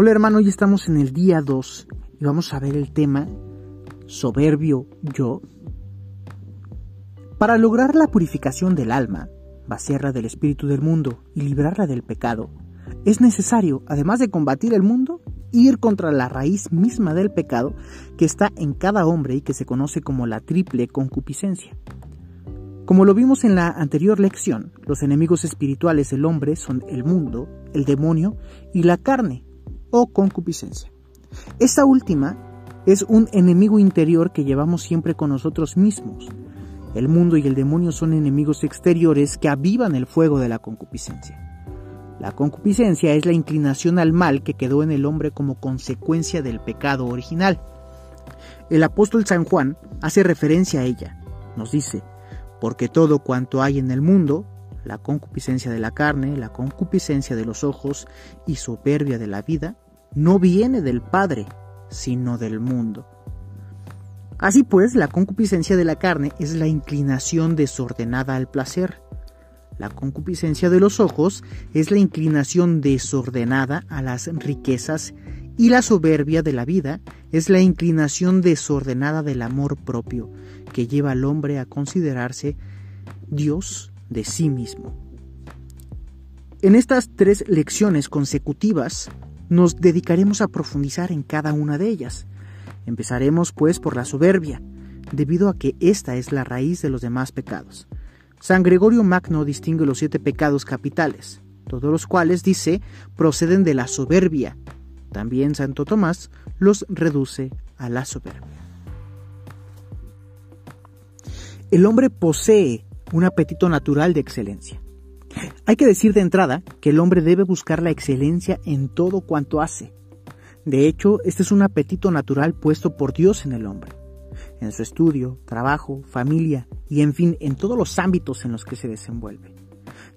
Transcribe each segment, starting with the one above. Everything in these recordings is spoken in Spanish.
Hola hermano, hoy estamos en el día 2 y vamos a ver el tema soberbio yo. Para lograr la purificación del alma, vaciarla del espíritu del mundo y librarla del pecado, es necesario, además de combatir el mundo, ir contra la raíz misma del pecado que está en cada hombre y que se conoce como la triple concupiscencia. Como lo vimos en la anterior lección, los enemigos espirituales del hombre son el mundo, el demonio y la carne o concupiscencia. Esta última es un enemigo interior que llevamos siempre con nosotros mismos. El mundo y el demonio son enemigos exteriores que avivan el fuego de la concupiscencia. La concupiscencia es la inclinación al mal que quedó en el hombre como consecuencia del pecado original. El apóstol San Juan hace referencia a ella. Nos dice: porque todo cuanto hay en el mundo, la concupiscencia de la carne, la concupiscencia de los ojos y soberbia de la vida, no viene del Padre, sino del mundo. Así pues, la concupiscencia de la carne es la inclinación desordenada al placer. La concupiscencia de los ojos es la inclinación desordenada a las riquezas y la soberbia de la vida es la inclinación desordenada del amor propio, que lleva al hombre a considerarse Dios de sí mismo. En estas tres lecciones consecutivas nos dedicaremos a profundizar en cada una de ellas. Empezaremos pues por la soberbia, debido a que esta es la raíz de los demás pecados. San Gregorio Magno distingue los 7 pecados capitales, todos los cuales, dice, proceden de la soberbia. También Santo Tomás los reduce a la soberbia. El hombre posee un apetito natural de excelencia. Hay que decir de entrada que el hombre debe buscar la excelencia en todo cuanto hace. De hecho, este es un apetito natural puesto por Dios en el hombre, en su estudio, trabajo, familia y en fin, en todos los ámbitos en los que se desenvuelve.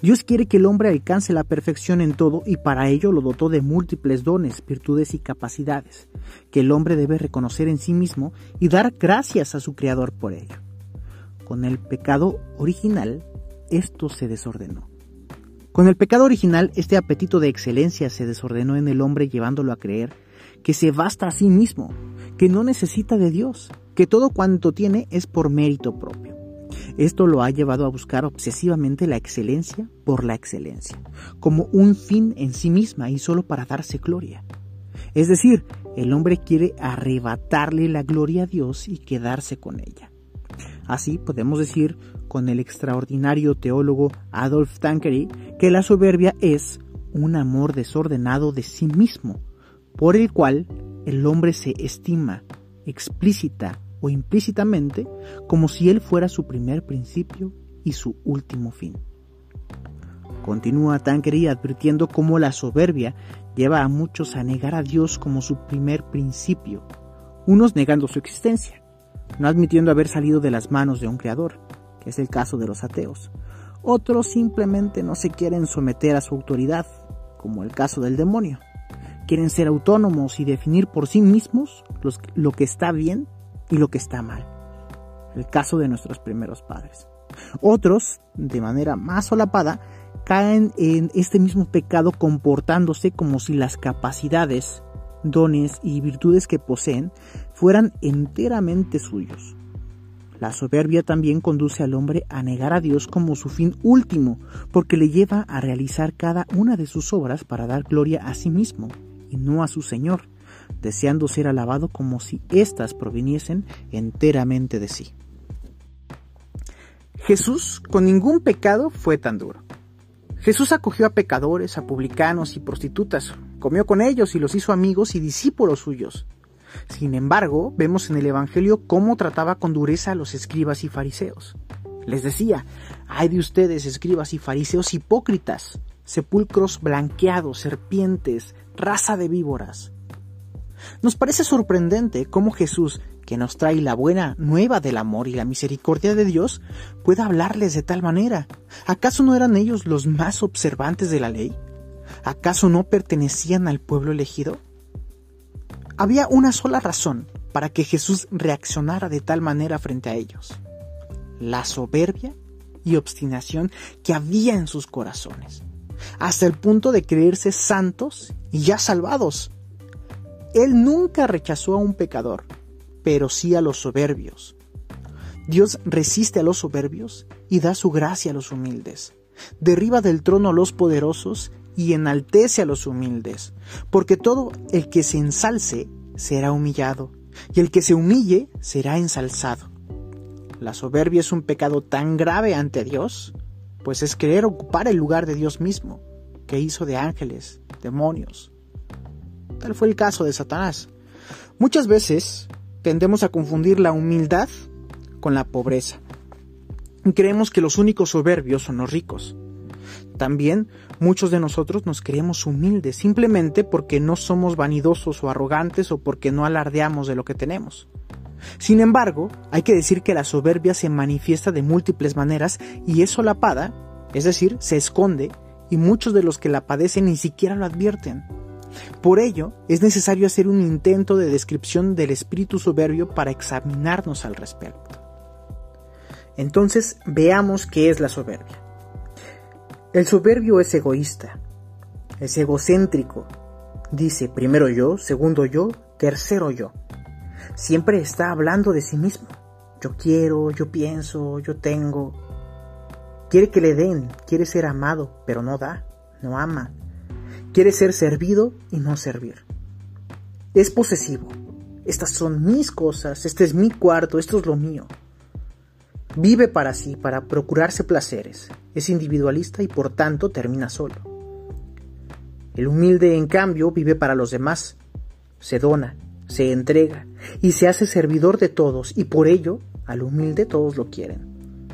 Dios quiere que el hombre alcance la perfección en todo y para ello lo dotó de múltiples dones, virtudes y capacidades, que el hombre debe reconocer en sí mismo y dar gracias a su Creador por ello. Con el pecado original, esto se desordenó. Con el pecado original, este apetito de excelencia se desordenó en el hombre, llevándolo a creer que se basta a sí mismo, que no necesita de Dios, que todo cuanto tiene es por mérito propio. Esto lo ha llevado a buscar obsesivamente la excelencia por la excelencia, como un fin en sí misma y solo para darse gloria. Es decir, el hombre quiere arrebatarle la gloria a Dios y quedarse con ella. Así podemos decir con el extraordinario teólogo Adolf Tanquerey que la soberbia es un amor desordenado de sí mismo, por el cual el hombre se estima, explícita o implícitamente, como si él fuera su primer principio y su último fin. Continúa Tanquerey advirtiendo cómo la soberbia lleva a muchos a negar a Dios como su primer principio, unos negando su existencia, no admitiendo haber salido de las manos de un creador, que es el caso de los ateos. Otros simplemente no se quieren someter a su autoridad, como el caso del demonio. Quieren ser autónomos y definir por sí mismos lo que está bien y lo que está mal, el caso de nuestros primeros padres. Otros, de manera más solapada, caen en este mismo pecado comportándose como si las capacidades, dones y virtudes que poseen fueran enteramente suyos. La soberbia también conduce al hombre a negar a Dios como su fin último, porque le lleva a realizar cada una de sus obras para dar gloria a sí mismo y no a su Señor, deseando ser alabado como si éstas proviniesen enteramente de sí. Jesús con ningún pecado fue tan duro. Jesús acogió a pecadores, a publicanos y prostitutas, comió con ellos y los hizo amigos y discípulos suyos. Sin embargo, vemos en el Evangelio cómo trataba con dureza a los escribas y fariseos. Les decía: «Ay de ustedes, escribas y fariseos hipócritas, sepulcros blanqueados, serpientes, raza de víboras». Nos parece sorprendente cómo Jesús, que nos trae la buena nueva del amor y la misericordia de Dios, pueda hablarles de tal manera. ¿Acaso no eran ellos los más observantes de la ley? ¿Acaso no pertenecían al pueblo elegido? Había una sola razón para que Jesús reaccionara de tal manera frente a ellos: la soberbia y obstinación que había en sus corazones, hasta el punto de creerse santos y ya salvados, Él nunca rechazó a un pecador, pero sí a los soberbios. Dios resiste a los soberbios y da su gracia a los humildes. Derriba del trono a los poderosos y enaltece a los humildes, porque todo el que se ensalce será humillado, y el que se humille será ensalzado. La soberbia es un pecado tan grave ante Dios, pues es querer ocupar el lugar de Dios mismo, que hizo de ángeles, demonios. Tal fue el caso de Satanás. Muchas veces tendemos a confundir la humildad con la pobreza. Creemos que los únicos soberbios son los ricos. También muchos de nosotros nos creemos humildes simplemente porque no somos vanidosos o arrogantes o porque no alardeamos de lo que tenemos. Sin embargo, hay que decir que la soberbia se manifiesta de múltiples maneras y es solapada, es decir, se esconde, y muchos de los que la padecen ni siquiera lo advierten. Por ello, es necesario hacer un intento de descripción del espíritu soberbio para examinarnos al respecto. Entonces, veamos qué es la soberbia. El soberbio es egoísta, es egocéntrico. Dice primero yo, segundo yo, tercero yo. Siempre está hablando de sí mismo. Yo quiero, yo pienso, yo tengo. Quiere que le den, quiere ser amado, pero no da, no ama. Quiere ser servido y no servir. Es posesivo. Estas son mis cosas, este es mi cuarto, esto es lo mío. Vive para sí, para procurarse placeres. Es individualista y por tanto termina solo. El humilde, en cambio, vive para los demás. Se dona, se entrega y se hace servidor de todos, y por ello al humilde todos lo quieren.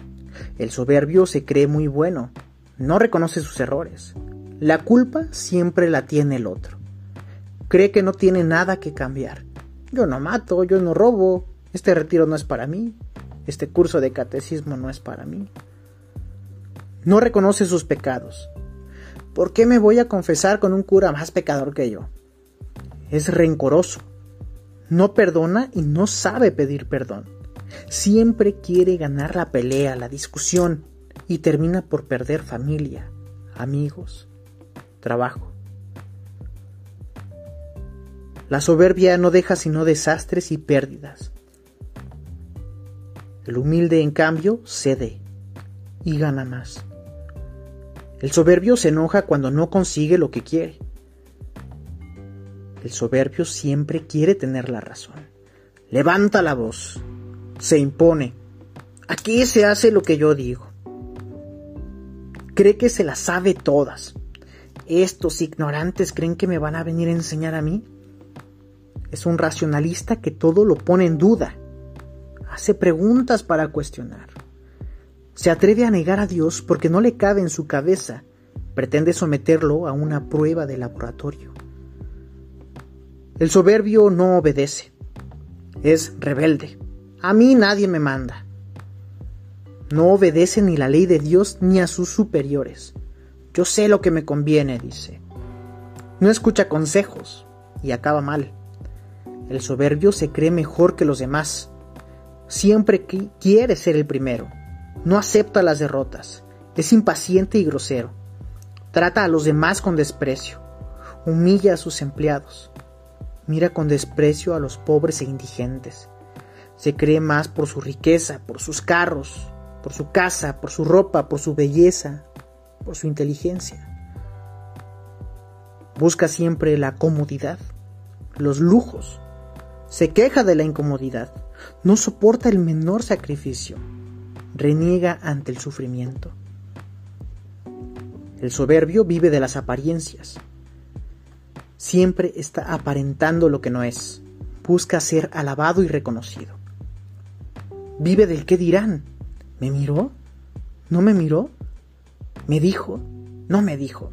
El soberbio se cree muy bueno, no reconoce sus errores. La culpa siempre la tiene el otro. Cree que no tiene nada que cambiar. Yo no mato, yo no robo, este retiro no es para mí, este curso de catecismo no es para mí. No reconoce sus pecados. ¿Por qué me voy a confesar con un cura más pecador que yo? Es rencoroso. No perdona y no sabe pedir perdón. Siempre quiere ganar la pelea, la discusión, y termina por perder familia, amigos, trabajo. La soberbia no deja sino desastres y pérdidas. El humilde, en cambio, cede y gana más. El soberbio se enoja cuando no consigue lo que quiere. El soberbio siempre quiere tener la razón. Levanta la voz. Se impone. Aquí se hace lo que yo digo. Cree que se las sabe todas. ¿Estos ignorantes creen que me van a venir a enseñar a mí? Es un racionalista que todo lo pone en duda. Hace preguntas para cuestionar. Se atreve a negar a Dios porque no le cabe en su cabeza. Pretende someterlo a una prueba de laboratorio. El soberbio no obedece, es rebelde. A mí nadie me manda. No obedece ni la ley de Dios ni a sus superiores. Yo sé lo que me conviene, dice. No escucha consejos y acaba mal. El soberbio se cree mejor que los demás. Siempre quiere ser el primero. No acepta las derrotas. Es impaciente y grosero. Trata a los demás con desprecio. Humilla a sus empleados. Mira con desprecio a los pobres e indigentes. Se cree más por su riqueza, por sus carros, por su casa, por su ropa, por su belleza, por su inteligencia. Busca siempre la comodidad, los lujos. Se queja de la incomodidad. No soporta el menor sacrificio. Reniega ante el sufrimiento. El soberbio vive de las apariencias. Siempre está aparentando lo que no es. Busca ser alabado y reconocido. Vive del qué dirán. ¿Me miró? ¿No me miró? ¿Me dijo? ¿No me dijo?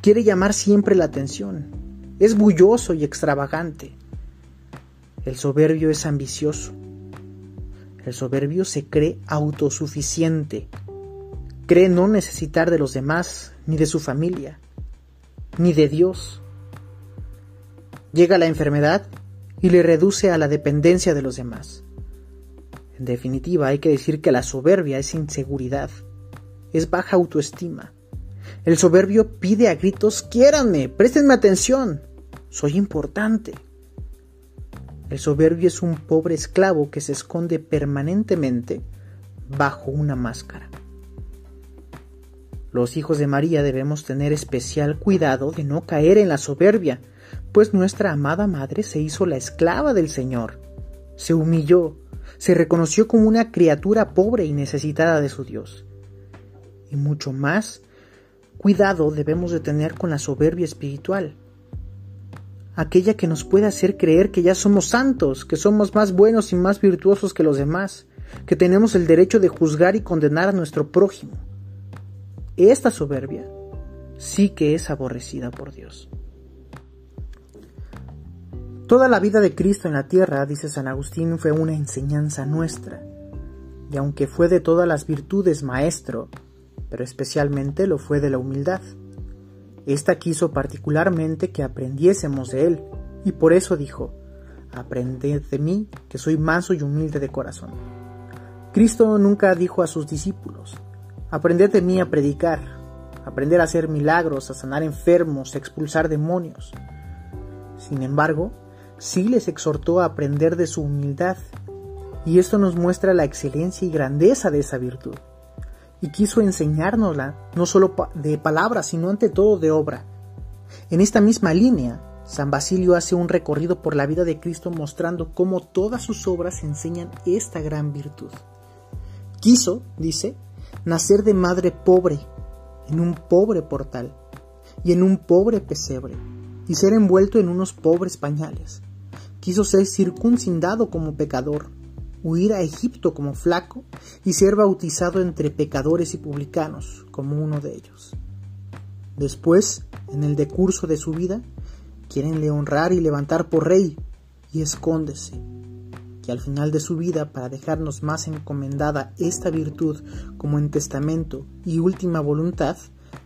Quiere llamar siempre la atención. Es bullicioso y extravagante. El soberbio es ambicioso. El soberbio se cree autosuficiente. Cree no necesitar de los demás ni de su familia, ni de Dios. Llega la enfermedad y le reduce a la dependencia de los demás. En definitiva, hay que decir que la soberbia es inseguridad, es baja autoestima. El soberbio pide a gritos: quiéranme, préstenme atención, soy importante. El soberbio es un pobre esclavo que se esconde permanentemente bajo una máscara. Los hijos de María debemos tener especial cuidado de no caer en la soberbia, pues nuestra amada madre se hizo la esclava del Señor, se humilló, se reconoció como una criatura pobre y necesitada de su Dios. Y mucho más cuidado debemos de tener con la soberbia espiritual, aquella que nos puede hacer creer que ya somos santos, que somos más buenos y más virtuosos que los demás, que tenemos el derecho de juzgar y condenar a nuestro prójimo. Esta soberbia sí que es aborrecida por Dios. Toda la vida de Cristo en la tierra, dice San Agustín, fue una enseñanza nuestra, y aunque fue de todas las virtudes maestro, pero especialmente lo fue de la humildad. Esta quiso particularmente que aprendiésemos de él, y por eso dijo: «Aprended de mí, que soy manso y humilde de corazón». Cristo nunca dijo a sus discípulos: «Aprended de mí a predicar, aprender a hacer milagros, a sanar enfermos, a expulsar demonios». Sin embargo, sí les exhortó a aprender de su humildad, y esto nos muestra la excelencia y grandeza de esa virtud, y quiso enseñárnosla no solo de palabra, sino ante todo de obra. En esta misma línea, San Basilio hace un recorrido por la vida de Cristo mostrando cómo todas sus obras enseñan esta gran virtud. Quiso, dice, nacer de madre pobre, en un pobre portal, y en un pobre pesebre, y ser envuelto en unos pobres pañales. Quiso ser circuncidado como pecador, huir a Egipto como flaco y ser bautizado entre pecadores y publicanos, como uno de ellos. Después, en el decurso de su vida, quiérenle honrar y levantar por rey, y escóndese, que al final de su vida, para dejarnos más encomendada esta virtud como en testamento y última voluntad,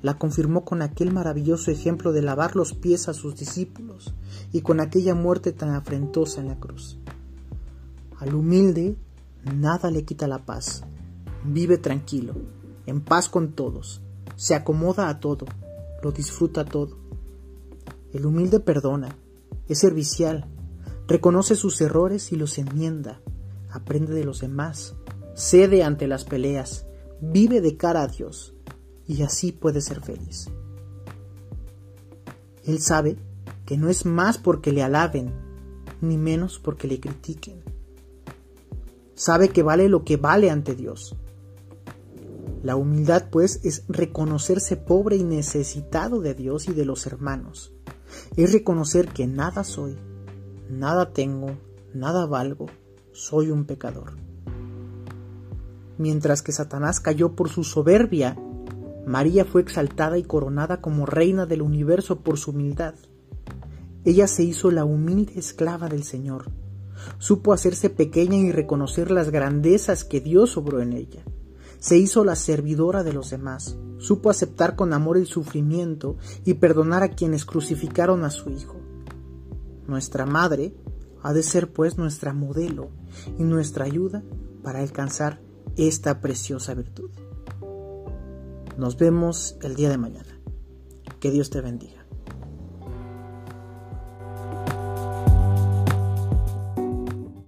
la confirmó con aquel maravilloso ejemplo de lavar los pies a sus discípulos y con aquella muerte tan afrentosa en la cruz. Al humilde nada le quita la paz, vive tranquilo, en paz con todos, se acomoda a todo, lo disfruta todo. El humilde perdona, es servicial, reconoce sus errores y los enmienda, aprende de los demás, cede ante las peleas, vive de cara a Dios. Y así puede ser feliz. Él sabe que no es más porque le alaben, ni menos porque le critiquen. Sabe que vale lo que vale ante Dios. La humildad, pues, es reconocerse pobre y necesitado de Dios y de los hermanos. Es reconocer que nada soy, nada tengo, nada valgo, soy un pecador. Mientras que Satanás cayó por su soberbia, María fue exaltada y coronada como reina del universo por su humildad. Ella se hizo la humilde esclava del Señor. Supo hacerse pequeña y reconocer las grandezas que Dios obró en ella. Se hizo la servidora de los demás. Supo aceptar con amor el sufrimiento y perdonar a quienes crucificaron a su Hijo. Nuestra madre ha de ser pues nuestra modelo y nuestra ayuda para alcanzar esta preciosa virtud. Nos vemos el día de mañana. Que Dios te bendiga.